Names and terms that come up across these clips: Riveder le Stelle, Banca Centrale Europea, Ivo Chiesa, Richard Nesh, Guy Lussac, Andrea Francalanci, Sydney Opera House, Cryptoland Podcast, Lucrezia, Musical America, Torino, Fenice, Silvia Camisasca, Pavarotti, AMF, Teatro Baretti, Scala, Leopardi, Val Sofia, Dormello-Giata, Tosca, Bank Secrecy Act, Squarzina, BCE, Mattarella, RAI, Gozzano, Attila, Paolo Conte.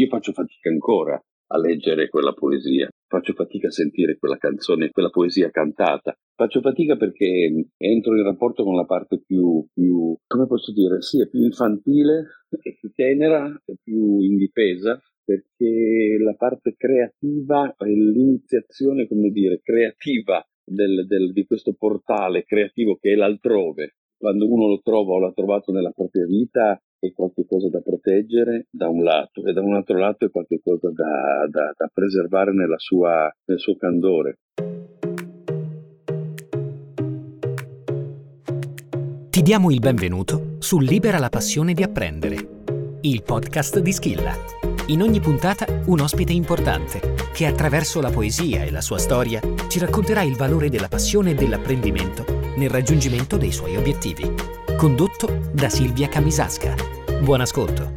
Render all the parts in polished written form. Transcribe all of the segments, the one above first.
Io faccio fatica ancora a leggere quella poesia, faccio fatica a sentire quella canzone, quella poesia cantata, faccio fatica perché entro in rapporto con la parte più come posso dire, sì, è più infantile, è più tenera, è più indifesa, perché la parte creativa e l'iniziazione, come dire, creativa di questo portale creativo che è l'altrove, quando uno lo trova o l'ha trovato nella propria vita, è qualcosa da proteggere da un lato e da un altro lato è qualcosa da preservare nel suo candore. Ti diamo il benvenuto su Libera la passione di apprendere, il podcast di Schilla. In ogni puntata un ospite importante che attraverso la poesia e la sua storia ci racconterà il valore della passione e dell'apprendimento nel raggiungimento dei suoi obiettivi. Condotto da Silvia Camisasca. Buon ascolto.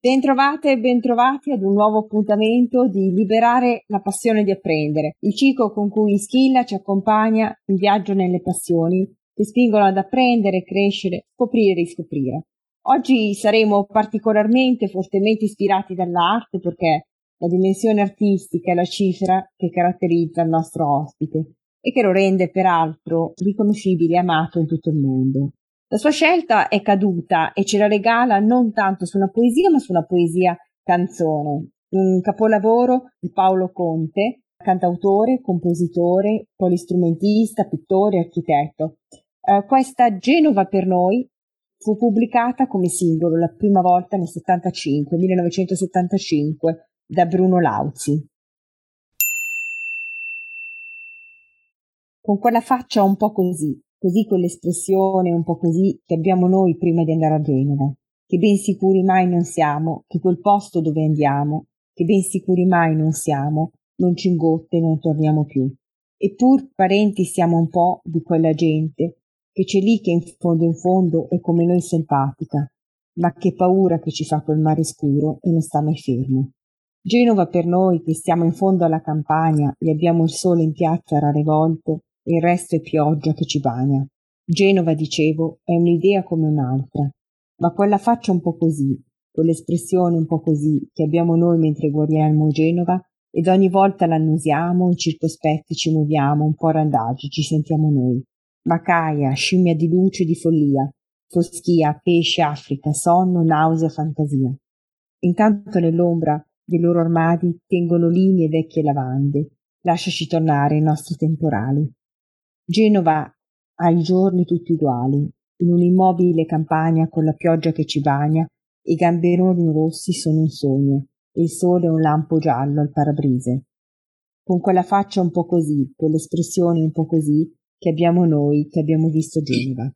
Bentrovate e bentrovati ad un nuovo appuntamento di Liberare la passione di apprendere, il ciclo con cui Schilla ci accompagna in viaggio nelle passioni che spingono ad apprendere, crescere, scoprire e riscoprire. Oggi saremo particolarmente fortemente ispirati dall'arte perché la dimensione artistica è la cifra che caratterizza il nostro ospite e che lo rende peraltro riconoscibile e amato in tutto il mondo. La sua scelta è caduta e ce la regala non tanto su una poesia ma su una poesia canzone, un capolavoro di Paolo Conte, cantautore, compositore, polistrumentista, pittore, architetto. Questa Genova per noi fu pubblicata come singolo la prima volta nel 1975 da Bruno Lauzi. Con quella faccia un po' così quell'espressione un po' così che abbiamo noi prima di andare a Genova, che ben sicuri mai non siamo, che quel posto dove andiamo, che ben sicuri mai non siamo, non ci ingotte e non torniamo più. Eppur parenti siamo un po' di quella gente, che c'è lì che in fondo è come noi simpatica, ma che paura che ci fa quel mare scuro e non sta mai fermo. Genova per noi che stiamo in fondo alla campagna e abbiamo il sole in piazza rare volte, il resto è pioggia che ci bagna. Genova, dicevo, è un'idea come un'altra, ma quella faccia un po' così, quell'espressione un po' così che abbiamo noi mentre guardiamo Genova ed ogni volta l'annusiamo, incircospetti ci muoviamo, un po' randagi ci sentiamo noi. Macaia, scimmia di luce e di follia, foschia, pesce, Africa, sonno, nausea, fantasia. Intanto nell'ombra dei loro armadi tengono linee vecchie lavande, lasciaci tornare i nostri temporali. Genova ha i giorni tutti uguali, in un'immobile campagna con la pioggia che ci bagna, i gamberoni rossi sono un sogno e il sole è un lampo giallo al parabrise. Con quella faccia un po' così, quell'espressione un po' così che abbiamo noi, che abbiamo visto Genova.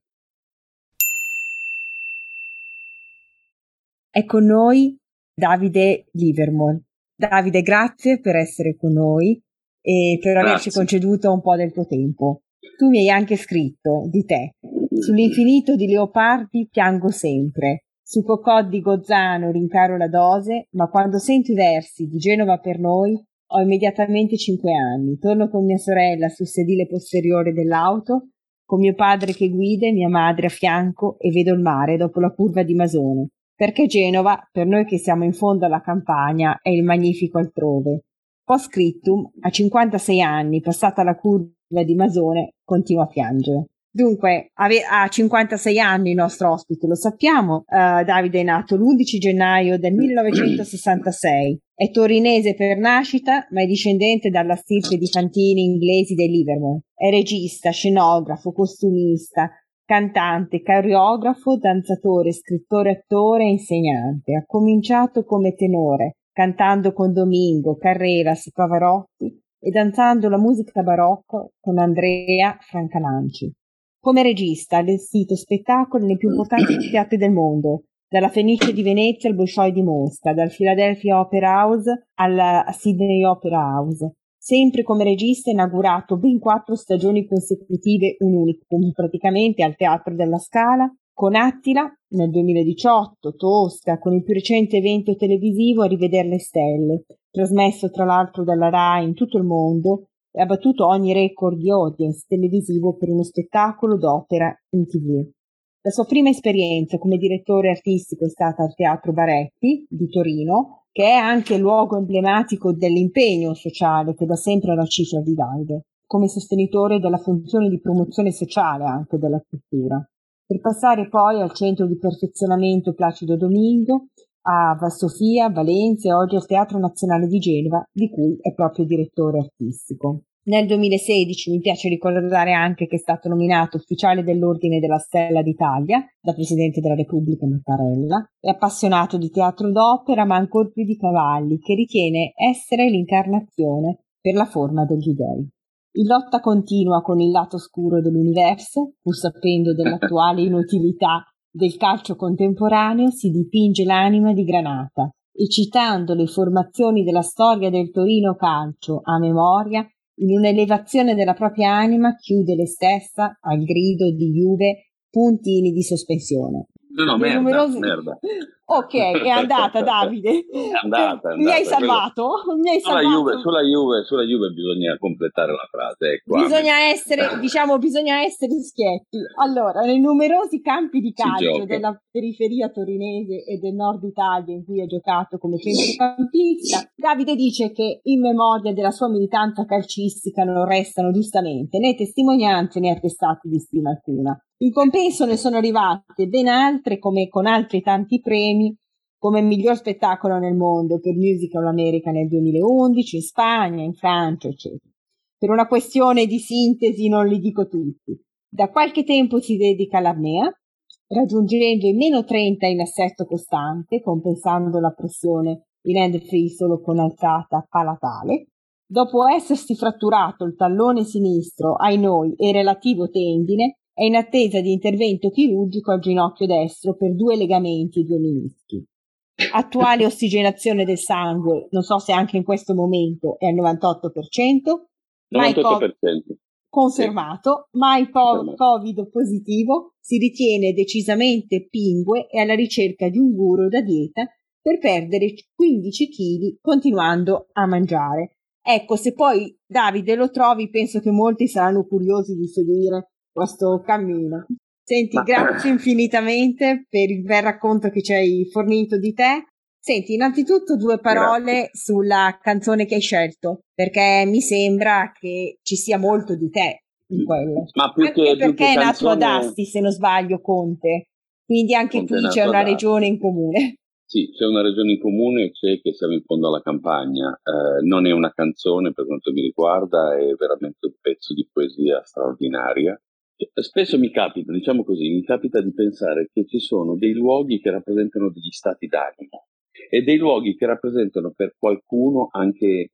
È con noi Davide Livermore. Davide, grazie per essere con noi e per averci conceduto un po' del tuo tempo. Tu mi hai anche scritto di te. Sull'infinito di Leopardi piango sempre, su Cocò di Gozzano rincaro la dose, ma quando sento i versi di Genova per noi ho immediatamente 5 anni. Torno con mia sorella sul sedile posteriore dell'auto, con mio padre che guida e mia madre a fianco e vedo il mare dopo la curva di Masone. Perché Genova, per noi che siamo in fondo alla campagna, è il magnifico altrove. Post scriptum, a 56 anni, passata la curva di Masone, continua a piangere. Dunque, a 56 anni il nostro ospite, lo sappiamo, Davide è nato l'11 gennaio del 1966. È torinese per nascita, ma è discendente dalla stirpe di fantini inglesi dei Livermore. È regista, scenografo, costumista, cantante, coreografo, danzatore, scrittore, attore e insegnante. Ha cominciato come tenore, cantando con Domingo, Carreras, Pavarotti e danzando la musica barocca con Andrea Francalanci. Come regista ha allestito spettacoli nei più importanti teatri del mondo, dalla Fenice di Venezia al Bolshoi di Mosca, dal Philadelphia Opera House alla Sydney Opera House. Sempre come regista ha inaugurato ben 4 stagioni consecutive un unicum, praticamente al Teatro della Scala, con Attila nel 2018, Tosca, con il più recente evento televisivo Riveder le Stelle, trasmesso tra l'altro dalla RAI in tutto il mondo, e ha battuto ogni record di audience televisivo per uno spettacolo d'opera in TV. La sua prima esperienza come direttore artistico è stata al Teatro Baretti di Torino, che è anche luogo emblematico dell'impegno sociale che da sempre era cifra di Davide, come sostenitore della funzione di promozione sociale anche della cultura. Per passare poi al centro di perfezionamento Placido Domingo, a Val Sofia, Valencia e oggi al Teatro Nazionale di Genova, di cui è proprio direttore artistico. Nel 2016 mi piace ricordare anche che è stato nominato ufficiale dell'Ordine della Stella d'Italia da Presidente della Repubblica Mattarella. È appassionato di teatro d'opera, ma ancor più di cavalli, che ritiene essere l'incarnazione per la forma degli dèi. In lotta continua con il lato oscuro dell'universo, pur sapendo dell'attuale inutilità del calcio contemporaneo, si dipinge l'anima di Granata e, citando le formazioni della storia del Torino calcio a memoria, in un'elevazione della propria anima chiude le stessa al grido di Juve puntini di sospensione. No, merda, numerosi... merda. Ok, è andata Davide. È andata, mi hai salvato? Sulla Juve bisogna completare la frase. Ecco. Bisogna essere schietti. Allora, nei numerosi campi di calcio della periferia torinese e del nord Italia in cui ha giocato come centrocampista, Davide dice che in memoria della sua militanza calcistica non restano giustamente né testimonianze né attestati di stima alcuna. In compenso ne sono arrivate ben altre, come con altri tanti premi, come miglior spettacolo nel mondo per Musical America nel 2011, in Spagna, in Francia, eccetera. Per una questione di sintesi non li dico tutti. Da qualche tempo si dedica all'apnea, raggiungendo i -30 in assetto costante, compensando la pressione in hand free solo con alzata palatale. Dopo essersi fratturato il tallone sinistro ai noi e relativo tendine, è in attesa di intervento chirurgico al ginocchio destro per 2 legamenti e 2 menischi. Attuale ossigenazione del sangue, non so se anche in questo momento è al 98%. Confermato, sì. Mai Covid positivo, si ritiene decisamente pingue e alla ricerca di un guru da dieta per perdere 15 kg continuando a mangiare. Ecco, se poi Davide lo trovi, penso che molti saranno curiosi di seguire questo cammino. Senti, grazie infinitamente per il bel racconto che ci hai fornito di te. Senti, innanzitutto 2 parole sulla canzone che hai scelto, perché mi sembra che ci sia molto di te in quella. Ma più anche che, perché più è nato canzone... ad Asti, se non sbaglio, Conte. Quindi anche Conte qui c'è una regione in comune. Sì, c'è una regione in comune, c'è che siamo in fondo alla campagna. Non è una canzone per quanto mi riguarda, è veramente un pezzo di poesia straordinaria. Spesso mi capita, diciamo così, di pensare che ci sono dei luoghi che rappresentano degli stati d'animo e dei luoghi che rappresentano per qualcuno anche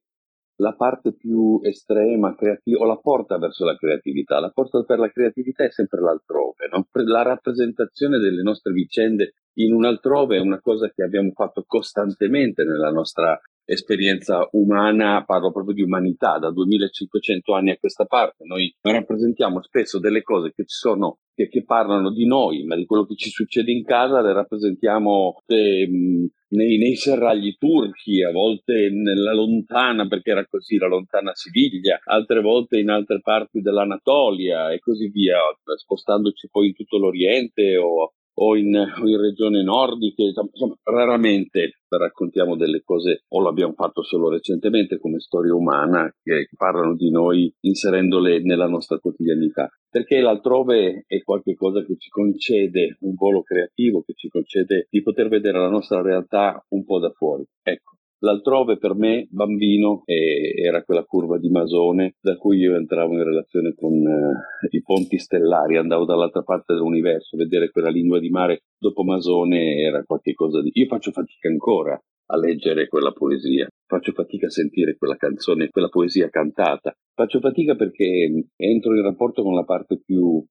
la parte più estrema, creativa, o la porta verso la creatività. La porta per la creatività è sempre l'altrove, no? La rappresentazione delle nostre vicende in un altrove è una cosa che abbiamo fatto costantemente nella nostra esperienza umana, parlo proprio di umanità, da 2500 anni a questa parte. Noi rappresentiamo spesso delle cose che ci sono, che parlano di noi, ma di quello che ci succede in casa le rappresentiamo nei serragli turchi, a volte nella lontana, perché era così, la lontana Siviglia, altre volte in altre parti dell'Anatolia e così via, spostandoci poi in tutto l'Oriente o in regioni nordiche. Insomma, raramente raccontiamo delle cose, o l'abbiamo fatto solo recentemente come storia umana, che parlano di noi inserendole nella nostra quotidianità, perché l'altrove è qualcosa che ci concede un volo creativo, che ci concede di poter vedere la nostra realtà un po' da fuori. Ecco, l'altrove per me, bambino, era quella curva di Masone da cui io entravo in relazione con i ponti stellari, andavo dall'altra parte dell'universo. Vedere quella lingua di mare dopo Masone era qualcosa di... Io faccio fatica ancora a leggere quella poesia, faccio fatica a sentire quella canzone, quella poesia cantata, faccio fatica perché entro in rapporto con la parte più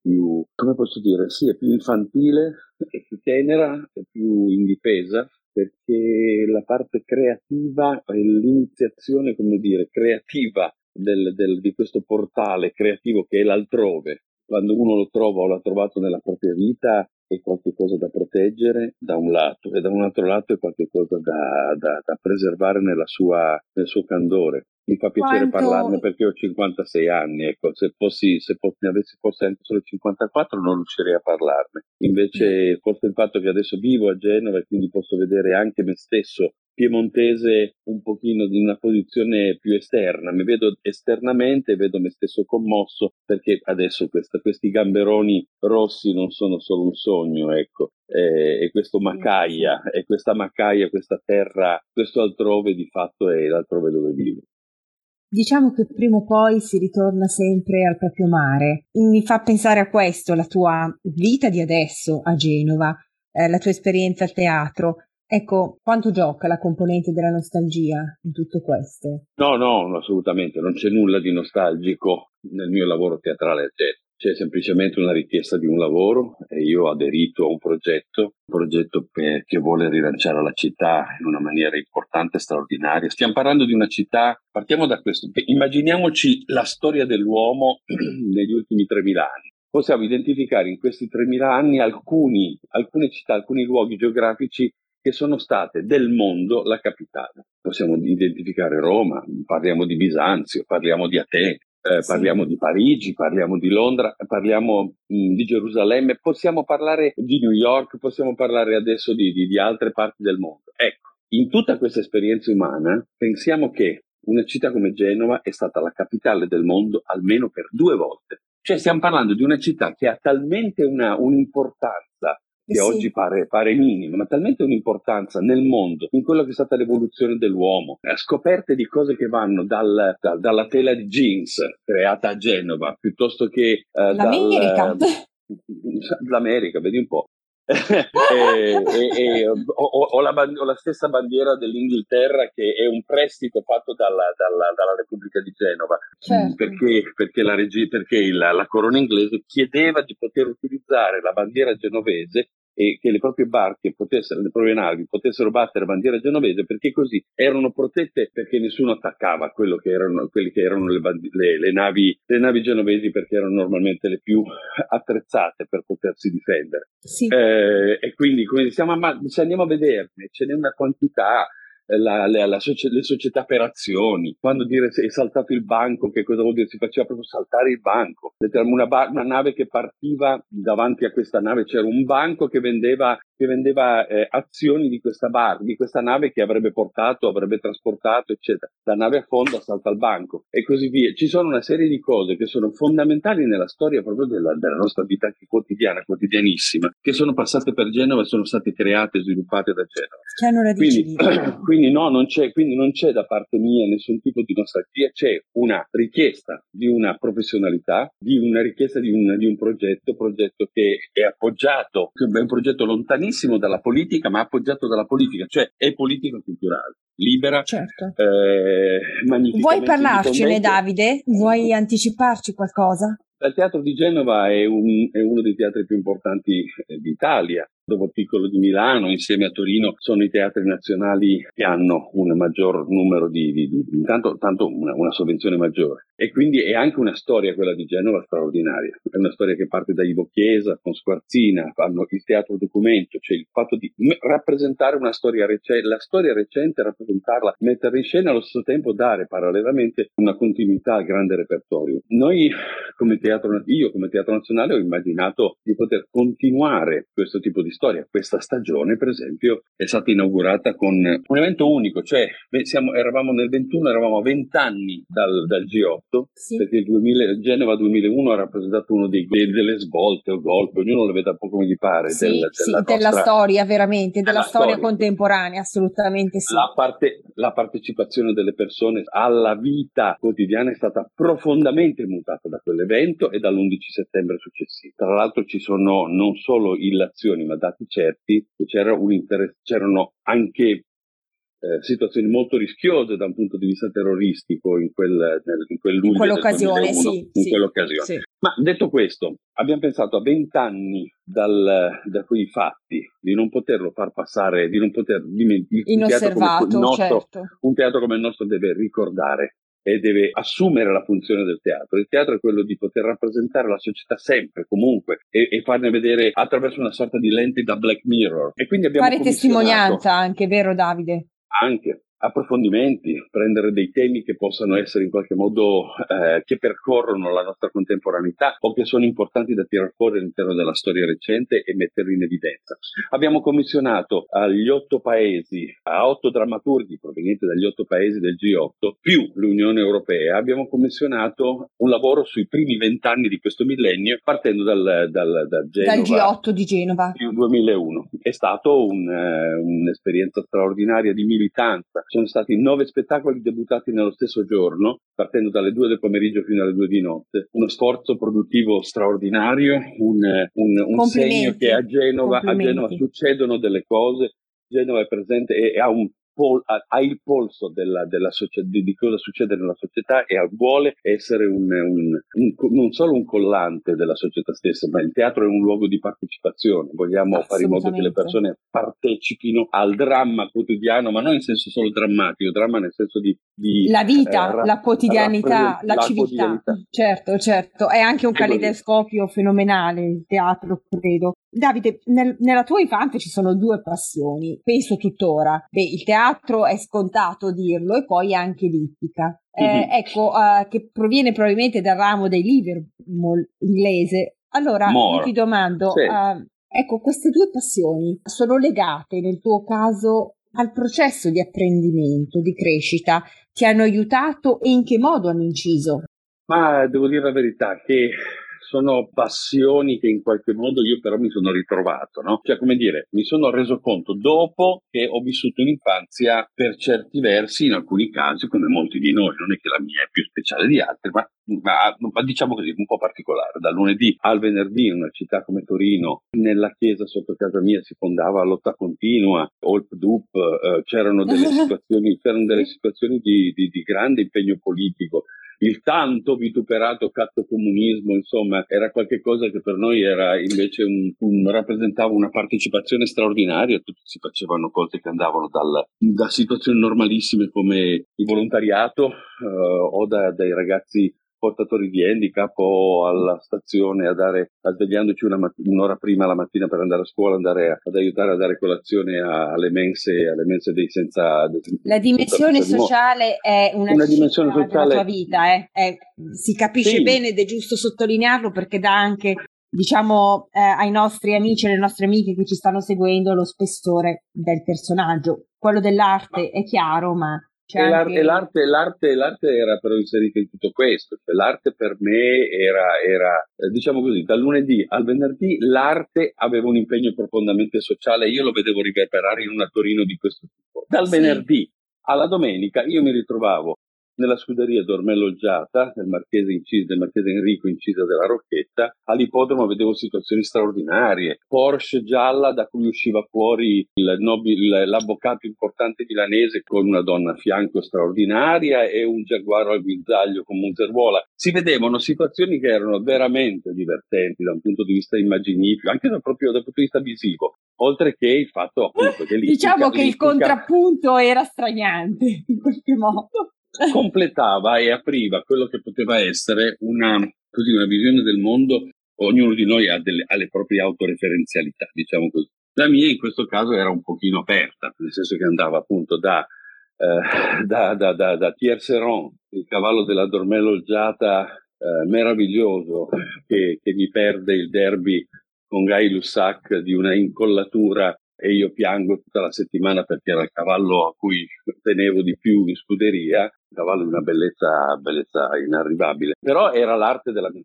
come posso dire, sì, è più infantile, è più tenera, è più indifesa, perché la parte creativa e l'iniziazione, come dire, creativa di questo portale creativo che è l'altrove, quando uno lo trova o l'ha trovato nella propria vita, è qualcosa da proteggere da un lato, e da un altro lato è qualcosa da preservare nel suo candore. Mi fa piacere parlarne perché ho 56 anni, ecco, se ne avessi forse anche solo 54 non riuscirei a parlarne. Invece forse il fatto che adesso vivo a Genova e quindi posso vedere anche me stesso piemontese un pochino di una posizione più esterna, mi vedo esternamente, vedo me stesso commosso perché adesso questi gamberoni rossi non sono solo un sogno, ecco, e questo Macaia, e questa Macaia, questa terra, questo altrove di fatto è l'altrove dove vivo. Diciamo che prima o poi si ritorna sempre al proprio mare. Mi fa pensare a questo, la tua vita di adesso a Genova, la tua esperienza al teatro. Ecco, quanto gioca la componente della nostalgia in tutto questo? No, assolutamente, non c'è nulla di nostalgico nel mio lavoro teatrale a Genova. C'è semplicemente una richiesta di un lavoro e io ho aderito a un progetto che vuole rilanciare la città in una maniera importante, straordinaria. Stiamo parlando di una città, partiamo da questo, immaginiamoci la storia dell'uomo negli ultimi 3.000 anni. Possiamo identificare in questi 3.000 anni alcune città, alcuni luoghi geografici che sono state del mondo la capitale. Possiamo identificare Roma, parliamo di Bisanzio, parliamo di Atene. Parliamo di Parigi, parliamo di Londra, parliamo di Gerusalemme, possiamo parlare di New York, possiamo parlare adesso di altre parti del mondo. Ecco, in tutta questa esperienza umana pensiamo che una città come Genova è stata la capitale del mondo almeno per 2 volte. Cioè stiamo parlando di una città che ha talmente un'importanza che oggi pare minima, ma talmente un'importanza nel mondo, in quello che è stata l'evoluzione dell'uomo, scoperte di cose che vanno dalla tela di jeans creata a Genova, piuttosto che l'America, vedi un po', la stessa bandiera dell'Inghilterra che è un prestito fatto dalla Repubblica di Genova, certo. perché la corona inglese chiedeva di poter utilizzare la bandiera genovese e che le proprie barche potessero, le proprie navi potessero battere la bandiera genovese, perché così erano protette, perché nessuno attaccava quelli che erano le navi genovesi, perché erano normalmente le più attrezzate per potersi difendere. Sì. E quindi come diciamo, ma se andiamo a vederne, ce n'è una quantità. Le società per azioni, quando dire è saltato il banco, che cosa vuol dire? Si faceva proprio saltare il banco, una nave che partiva, davanti a questa nave c'era un banco che vendeva azioni di questa nave che avrebbe trasportato, eccetera. La nave affonda, salta al banco e così via. Ci sono una serie di cose che sono fondamentali nella storia proprio della nostra vita quotidianissima, che sono passate per Genova e sono state create e sviluppate da Genova. C'è una radice. Quindi non c'è da parte mia nessun tipo di nostalgia, c'è una richiesta di una professionalità, di una richiesta di un progetto che è appoggiato, è un progetto lontanissimo dalla politica, ma appoggiato dalla politica, cioè è politico-culturale, libera, certo. Vuoi parlarcene, Davide? Vuoi anticiparci qualcosa? Il Teatro di Genova è uno dei teatri più importanti d'Italia. Dopo Piccolo di Milano, insieme a Torino, sono i teatri nazionali che hanno un maggior numero una sovvenzione maggiore. E quindi è anche una storia, quella di Genova, straordinaria. È una storia che parte da Ivo Chiesa, con Squarzina, fanno il teatro documento, cioè il fatto di rappresentare una storia recente, la storia recente, rappresentarla, mettere in scena, allo stesso tempo dare parallelamente una continuità al grande repertorio. Io come Teatro Nazionale ho immaginato di poter continuare questo tipo di storia. Questa stagione, per esempio, è stata inaugurata con un evento unico, cioè eravamo nel 21, eravamo a 20 anni dal G8, sì. Perché Genova 2001 ha rappresentato uno delle svolte o golpe, ognuno lo vede un po' come gli pare, sì, della storia, veramente, della storia contemporanea, assolutamente sì. La partecipazione delle persone alla vita quotidiana è stata profondamente mutata da quell'evento e dall'11 settembre successivo. Tra l'altro ci sono non solo illazioni, ma dati certi che c'erano anche situazioni molto rischiose da un punto di vista terroristico in quell'occasione. Sì. Ma detto questo, abbiamo pensato a 20 anni da quei fatti di non poterlo far passare, di non poter dimenticare. Un teatro come il nostro deve ricordare e deve assumere la funzione del teatro. Il teatro è quello di poter rappresentare la società sempre, comunque, e farne vedere attraverso una sorta di lente da Black Mirror. E quindi abbiamo fare testimonianza anche, vero Davide? Anche. approfondimenti, prendere dei temi che possano essere in qualche modo che percorrono la nostra contemporaneità o che sono importanti da tirar fuori all'interno della storia recente e metterli in evidenza. Abbiamo commissionato agli 8 paesi, a 8 drammaturghi provenienti dagli 8 paesi del G8 più l'Unione Europea, abbiamo commissionato un lavoro sui primi 20 anni di questo millennio, partendo da Genova, dal G8 di Genova più 2001. È stato un'esperienza straordinaria di militanza. Sono stati 9 spettacoli debuttati nello stesso giorno, partendo dalle 2 del pomeriggio fino alle 2 di notte. Uno sforzo produttivo straordinario, un segno che a Genova succedono delle cose. Genova è presente e ha il polso della società, di cosa succede nella società, e vuole essere non solo un collante della società stessa, ma il teatro è un luogo di partecipazione. Vogliamo fare in modo che le persone partecipino al dramma quotidiano, ma non in senso solo drammatico, dramma nel senso di la vita, la quotidianità, la civiltà. Certo, è anche un caleidoscopio fenomenale il teatro, credo. Davide, nella tua infanzia ci sono 2 passioni, penso tuttora. Beh, il teatro è scontato dirlo, e poi anche l'ippica. Che proviene probabilmente dal ramo dei Livermore inglese. Allora, ti domando, sì. Queste 2 passioni sono legate, nel tuo caso, al processo di apprendimento, di crescita? Ti hanno aiutato e in che modo hanno inciso? Ma devo dire la verità che sono passioni che in qualche modo io però mi sono ritrovato, no? Cioè, come dire, mi sono reso conto dopo che ho vissuto un'infanzia per certi versi, in alcuni casi, come molti di noi, non è che la mia è più speciale di altri, ma diciamo così, un po' particolare. Dal lunedì al venerdì in una città come Torino, nella chiesa sotto casa mia si fondava lotta continua, holp-dup, c'erano delle situazioni di grande impegno politico. Il tanto vituperato catto comunismo, insomma, era qualcosa che per noi era invece rappresentava una partecipazione straordinaria. Tutti si facevano cose che andavano da situazioni normalissime come il volontariato o dai ragazzi portatori di handicap o alla stazione a svegliandoci un'ora prima la mattina per andare a scuola, ad aiutare a dare colazione alle mense dei senza. La dimensione sociale è una dimensione sociale della tua vita, si capisce bene ed è giusto sottolinearlo, perché dà anche, diciamo, ai nostri amici e alle nostre amiche che ci stanno seguendo lo spessore del personaggio. Quello dell'arte è chiaro, ma l'arte era però inserita in tutto questo. Cioè, l'arte per me era, diciamo così, dal lunedì al venerdì l'arte aveva un impegno profondamente sociale, io lo vedevo riverberare in una Torino di questo tipo. Dal venerdì alla domenica io mi ritrovavo nella scuderia Dormello-Giata del Marchese Enrico Incisa della Rocchetta. All'ippodromo vedevo situazioni straordinarie, Porsche gialla da cui usciva fuori l'avvocato importante milanese con una donna a fianco straordinaria e un giaguaro al guinzaglio con Monservola. Si vedevano situazioni che erano veramente divertenti da un punto di vista immaginifico, anche proprio dal punto di vista visivo, oltre che il fatto, appunto, che diciamo che il contrappunto era straniante in qualche modo. Completava e apriva quello che poteva essere una visione del mondo. Ognuno di noi ha le proprie autoreferenzialità, diciamo così. La mia in questo caso era un pochino aperta, nel senso che andava appunto da Pierre Serron, il cavallo della Dormello-Giata meraviglioso che mi perde il derby con Guy Lussac di una incollatura, e io piango tutta la settimana perché era il cavallo a cui tenevo di più in scuderia, il cavallo di una bellezza inarrivabile. Però era l'arte della mia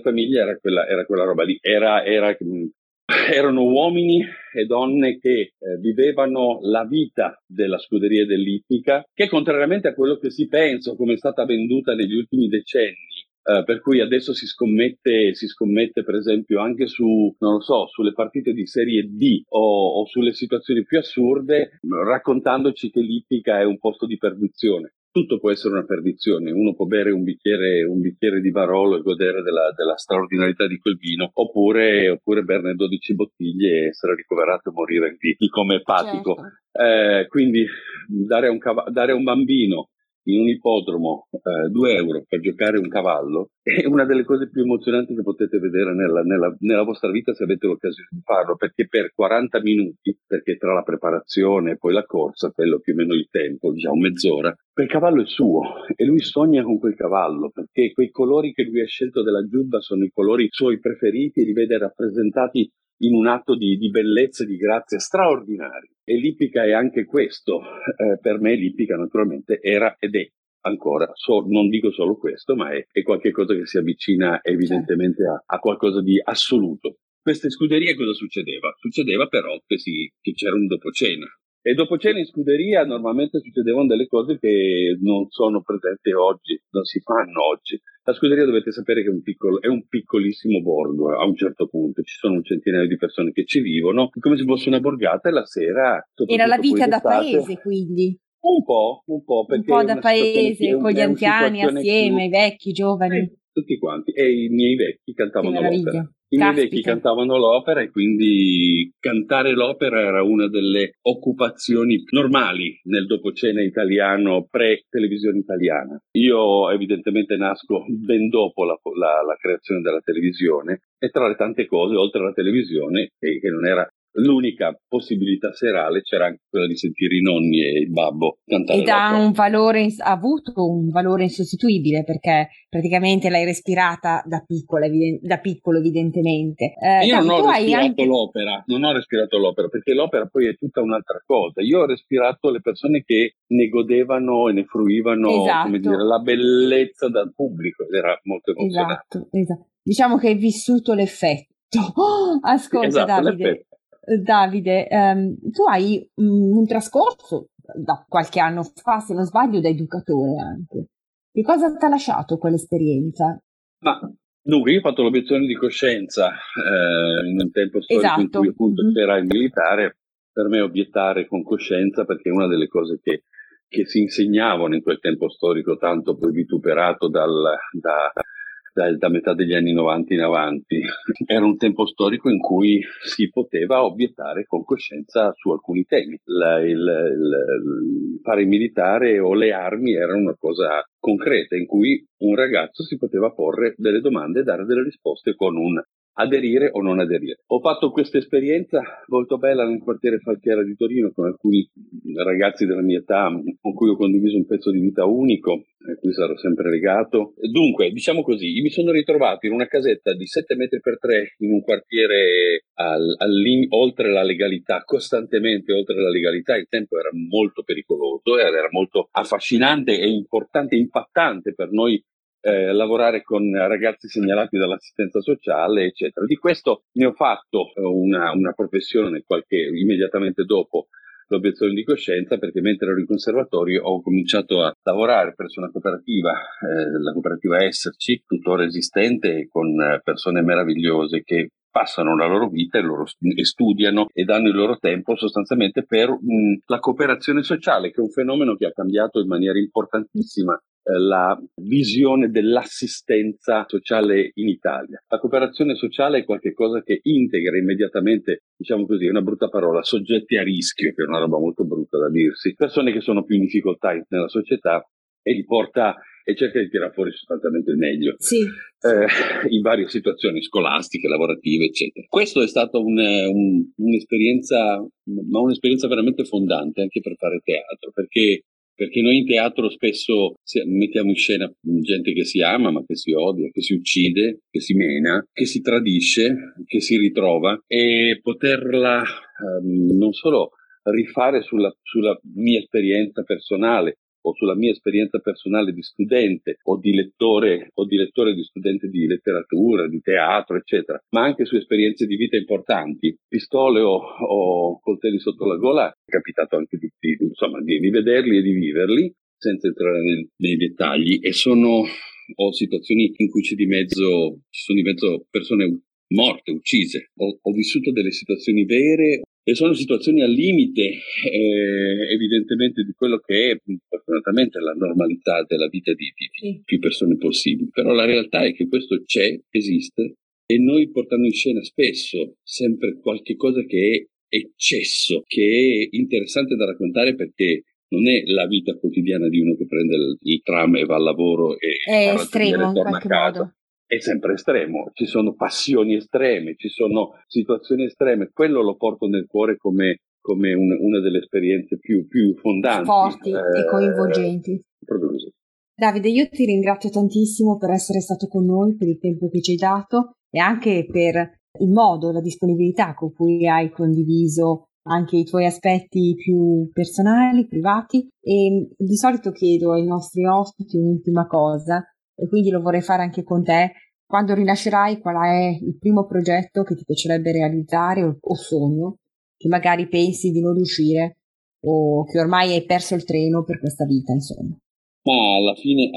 famiglia, era quella roba lì, erano uomini e donne che vivevano la vita della scuderia e dell'ippica, che contrariamente a quello che si pensa, come è stata venduta negli ultimi decenni, per cui adesso si scommette per esempio anche su, non lo so, sulle partite di Serie D o sulle situazioni più assurde, raccontandoci che l'ippica è un posto di perdizione. Tutto può essere una perdizione. Uno può bere un bicchiere di Barolo e godere della straordinarietà di quel vino, oppure berne 12 bottiglie e essere ricoverato e morire di come epatico. Certo. Quindi dare a un bambino in un ippodromo 2 euro per giocare un cavallo è una delle cose più emozionanti che potete vedere nella vostra vita, se avete l'occasione di farlo, perché per 40 minuti, perché tra la preparazione e poi la corsa, quello più o meno il tempo, diciamo mezz'ora, quel cavallo è suo e lui sogna con quel cavallo, perché quei colori che lui ha scelto della giubba sono i colori suoi preferiti e li vede rappresentati in un atto di bellezza e di grazia straordinari. E l'ippica è anche questo. Per me l'ippica naturalmente era ed è ancora, non dico solo questo, ma è qualcosa che si avvicina evidentemente a qualcosa di assoluto. Queste scuderie cosa succedeva? Succedeva però che c'era un dopocena. E dopo cena in scuderia normalmente succedevano delle cose che non sono presenti oggi, non si fanno oggi. La scuderia dovete sapere che è un piccolissimo borgo a un certo punto, ci sono un centinaio di persone che ci vivono, come se fosse una borgata, e la sera... Era la vita da paese, quindi? Un po', perché... Un po' da paese, con gli anziani assieme, i vecchi, i giovani... tutti quanti, e i miei vecchi cantavano l'opera. I miei vecchi cantavano l'opera e quindi cantare l'opera era una delle occupazioni normali nel dopocena italiano, pre-televisione italiana. Io evidentemente nasco ben dopo la creazione della televisione, e tra le tante cose, oltre alla televisione, che non era l'unica possibilità serale, c'era anche quella di sentire i nonni e il babbo cantare. Ed ha un valore, ha avuto un valore insostituibile, perché praticamente l'hai respirata da piccolo evidentemente. Io non ho respirato l'opera, perché l'opera poi è tutta un'altra cosa. Io ho respirato le persone che ne godevano e ne fruivano, come dire, la bellezza dal pubblico, era molto emozionante. Esatto. Diciamo che hai vissuto l'effetto. Ascolta, Davide. L'effetto. Davide, tu hai un trascorso da qualche anno fa, se non sbaglio, da educatore anche. Che cosa ti ha lasciato quell'esperienza? Dunque, io ho fatto l'obiezione di coscienza in un tempo storico in cui appunto c'era il militare. Per me obiettare con coscienza, perché è una delle cose che si insegnavano in quel tempo storico, tanto poi vituperato da metà degli anni 90 in avanti. Era un tempo storico in cui si poteva obiettare con coscienza su alcuni temi. Fare il militare o le armi era una cosa concreta in cui un ragazzo si poteva porre delle domande e dare delle risposte con un aderire o non aderire. Ho fatto questa esperienza molto bella nel quartiere Falchiera di Torino con alcuni ragazzi della mia età con cui ho condiviso un pezzo di vita unico, a cui sarò sempre legato. Dunque, diciamo così, mi sono ritrovato in una casetta di 7 metri per 3 in un quartiere oltre la legalità, costantemente oltre la legalità. Il tempo era molto pericoloso, era molto affascinante e importante, impattante per noi lavorare con ragazzi segnalati dall'assistenza sociale, eccetera. Di questo ne ho fatto una professione immediatamente dopo l'obiezione di coscienza, perché mentre ero in conservatorio ho cominciato a lavorare presso una cooperativa, la cooperativa Esserci, tuttora esistente, con persone meravigliose che passano la loro vita e studiano e danno il loro tempo sostanzialmente per la cooperazione sociale, che è un fenomeno che ha cambiato in maniera importantissima la visione dell'assistenza sociale in Italia. La cooperazione sociale è qualcosa che integra immediatamente, diciamo così, è una brutta parola, soggetti a rischio, che è una roba molto brutta da dirsi, persone che sono più in difficoltà nella società, e li porta e cerca di tirar fuori sostanzialmente il meglio, in varie situazioni scolastiche, lavorative, eccetera. Questo è stato un'esperienza, ma un'esperienza veramente fondante anche per fare teatro, perché noi in teatro spesso mettiamo in scena gente che si ama ma che si odia, che si uccide, che si mena, che si tradisce, che si ritrova, e poterla non solo rifare sulla mia esperienza personale o sulla mia esperienza personale di studente o di lettore di studente di letteratura, di teatro, eccetera, ma anche su esperienze di vita importanti. Pistole o coltelli sotto la gola è capitato anche di vederli e di viverli, senza entrare nei dettagli, e ho situazioni in cui ci sono di mezzo persone morte, uccise. Ho vissuto delle situazioni vere. E sono situazioni al limite, evidentemente, di quello che è, fortunatamente, la normalità della vita di più persone possibili. Però la realtà è che questo esiste, e noi portando in scena spesso sempre qualche cosa che è eccesso, che è interessante da raccontare perché non è la vita quotidiana di uno che prende il tram e va al lavoro e è estremo, torna a casa. Modo. È sempre estremo, ci sono passioni estreme, ci sono situazioni estreme, quello lo porto nel cuore come una delle esperienze più fondanti. Forti e coinvolgenti. Proprio così. Davide, io ti ringrazio tantissimo per essere stato con noi, per il tempo che ci hai dato e anche per il modo, la disponibilità con cui hai condiviso anche i tuoi aspetti più personali, privati, e di solito chiedo ai nostri ospiti un'ultima cosa e quindi lo vorrei fare anche con te. Quando rilascerai, qual è il primo progetto che ti piacerebbe realizzare o sogno che magari pensi di non riuscire o che ormai hai perso il treno per questa vita, insomma? Ma alla fine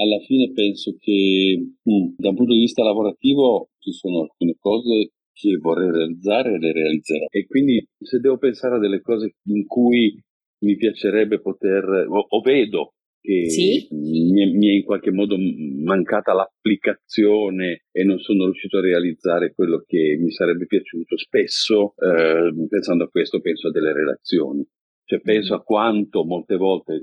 penso che da un punto di vista lavorativo ci sono alcune cose che vorrei realizzare, le realizzerò. E quindi se devo pensare a delle cose in cui mi piacerebbe poter, o vedo che sì, mi è in qualche modo mancata l'applicazione e non sono riuscito a realizzare quello che mi sarebbe piaciuto, spesso pensando a questo penso a delle relazioni. Cioè penso a quanto molte volte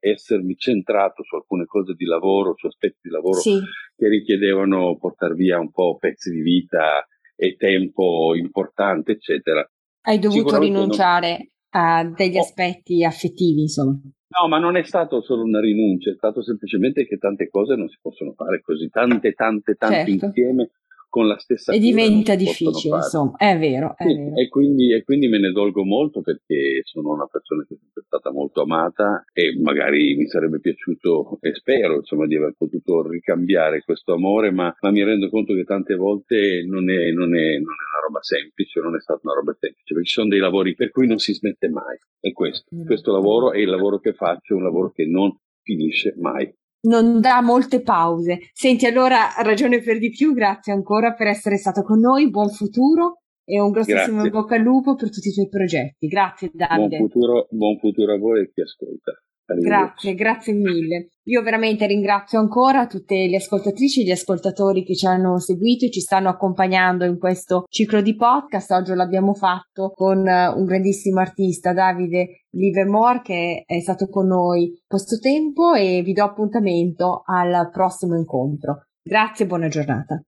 essermi centrato su alcune cose di lavoro, su aspetti di lavoro sì, che richiedevano portar via un po' pezzi di vita e tempo importante, eccetera. Hai dovuto rinunciare a degli aspetti affettivi, insomma. No, ma non è stato solo una rinuncia, è stato semplicemente che tante cose non si possono fare così, tante certo, insieme, con la stessa e diventa difficile, insomma, è vero, è sì, vero. E quindi me ne dolgo molto perché sono una persona che è sempre stata molto amata e magari mi sarebbe piaciuto e spero, insomma, di aver potuto ricambiare questo amore, ma mi rendo conto che tante volte non è una roba semplice, non è stata una roba semplice, perché ci sono dei lavori per cui non si smette mai, e questo lavoro è il lavoro che faccio, un lavoro che non finisce mai. Non dà molte pause. Senti, allora, ragione per di più, grazie ancora per essere stato con noi, buon futuro e un grossissimo in bocca al lupo per tutti i tuoi progetti. Grazie Davide. Buon futuro a voi e a chi ascolta. Grazie mille. Io veramente ringrazio ancora tutte le ascoltatrici e gli ascoltatori che ci hanno seguito e ci stanno accompagnando in questo ciclo di podcast. Oggi l'abbiamo fatto con un grandissimo artista, Davide Livermore, che è stato con noi questo tempo, e vi do appuntamento al prossimo incontro. Grazie e buona giornata.